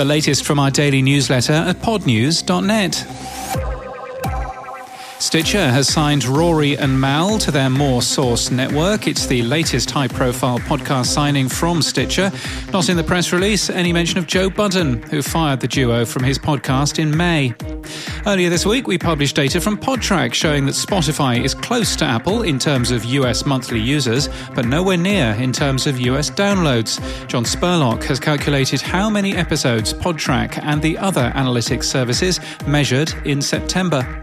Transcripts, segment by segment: the latest from our daily newsletter at podnews.net. Stitcher has signed Rory and Mal to their More Source network. It's the latest high-profile podcast signing from Stitcher. Not in the press release, any mention of Joe Budden, who fired the duo from his podcast in May. Earlier this week, we published data from Podtrac showing that Spotify is close to Apple in terms of US monthly users, but nowhere near in terms of US downloads. John Spurlock has calculated how many episodes Podtrac and the other analytics services measured in September.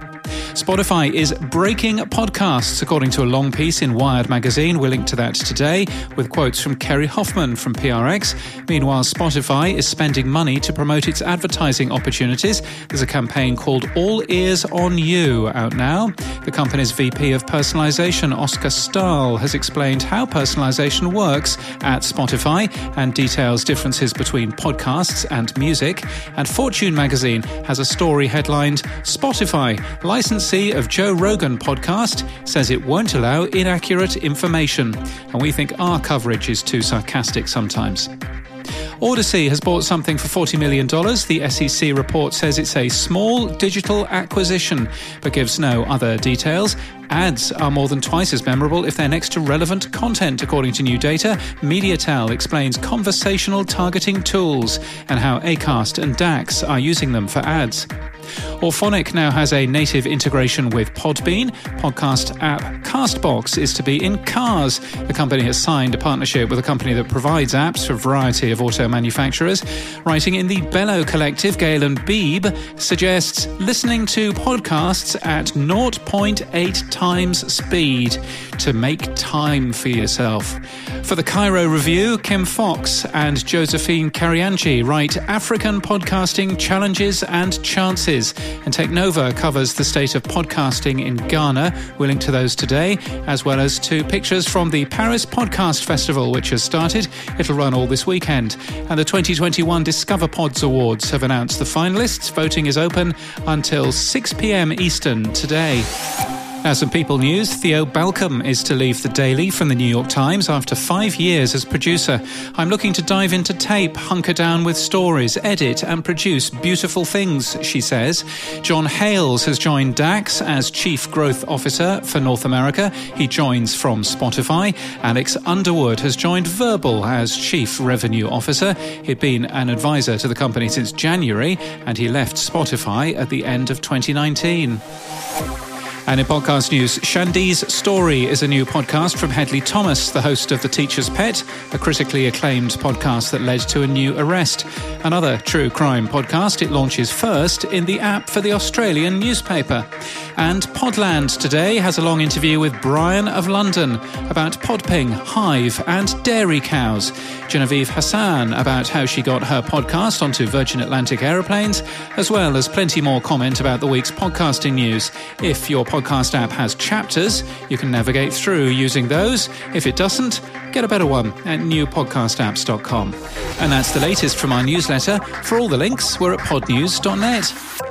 Spotify is breaking podcasts, according to a long piece in Wired magazine. We'll link to that today with quotes from Kerry Hoffman from PRX. Meanwhile, Spotify is spending money to promote its advertising opportunities. There's a campaign called All Ears on You out now. The company's VP of personalization, Oscar Stahl, has explained how personalization works at Spotify and details differences between podcasts and music. And Fortune magazine has a story headlined, Spotify, licensee of Joe Rogan podcast, says it won't allow inaccurate information. And we think our coverage is too sarcastic sometimes. Odyssey has bought something for $40 million. The SEC report says it's a small digital acquisition, but gives no other details. Ads are more than twice as memorable if they're next to relevant content, according to new data. MediaTel explains conversational targeting tools and how Acast and DAX are using them for ads. Orphonic now has a native integration with Podbean. Podcast app Castbox is to be in cars. The company has signed a partnership with a company that provides apps for a variety of auto manufacturers. Writing in the Bello Collective, Galen Beebe suggests listening to podcasts at 0.8 times speed to make time for yourself. For the Cairo Review, Kim Fox and Josephine Carianchi write African podcasting challenges and chances. And Technova covers the state of podcasting in Ghana. We'll link to those today, as well as to pictures from the Paris Podcast Festival, which has started. It'll run all this weekend. And the 2021 Discover Pods Awards have announced the finalists. Voting is open until 6 p.m. Eastern today. Now, some People news. Theo Balcombe is to leave The Daily from The New York Times after 5 years as producer. I'm looking to dive into tape, hunker down with stories, edit and produce beautiful things, she says. John Hales has joined DAX as Chief Growth Officer for North America. He joins from Spotify. Alex Underwood has joined Verbal as Chief Revenue Officer. He'd been an advisor to the company since January, and he left Spotify at the end of 2019. And in podcast news, Shandee's Story is a new podcast from Hedley Thomas, the host of The Teacher's Pet, a critically acclaimed podcast that led to a new arrest. Another true crime podcast. It launches first in the app for the Australian newspaper. And Podland today has a long interview with Brian of London about Podping, Hive and dairy cows. Genevieve Hassan about how she got her podcast onto Virgin Atlantic aeroplanes, as well as plenty more comment about the week's podcasting news. If your podcast app has chapters, you can navigate through using those. If it doesn't, get a better one at newpodcastapps.com. And that's the latest from our newsletter. For all the links, we're at podnews.net.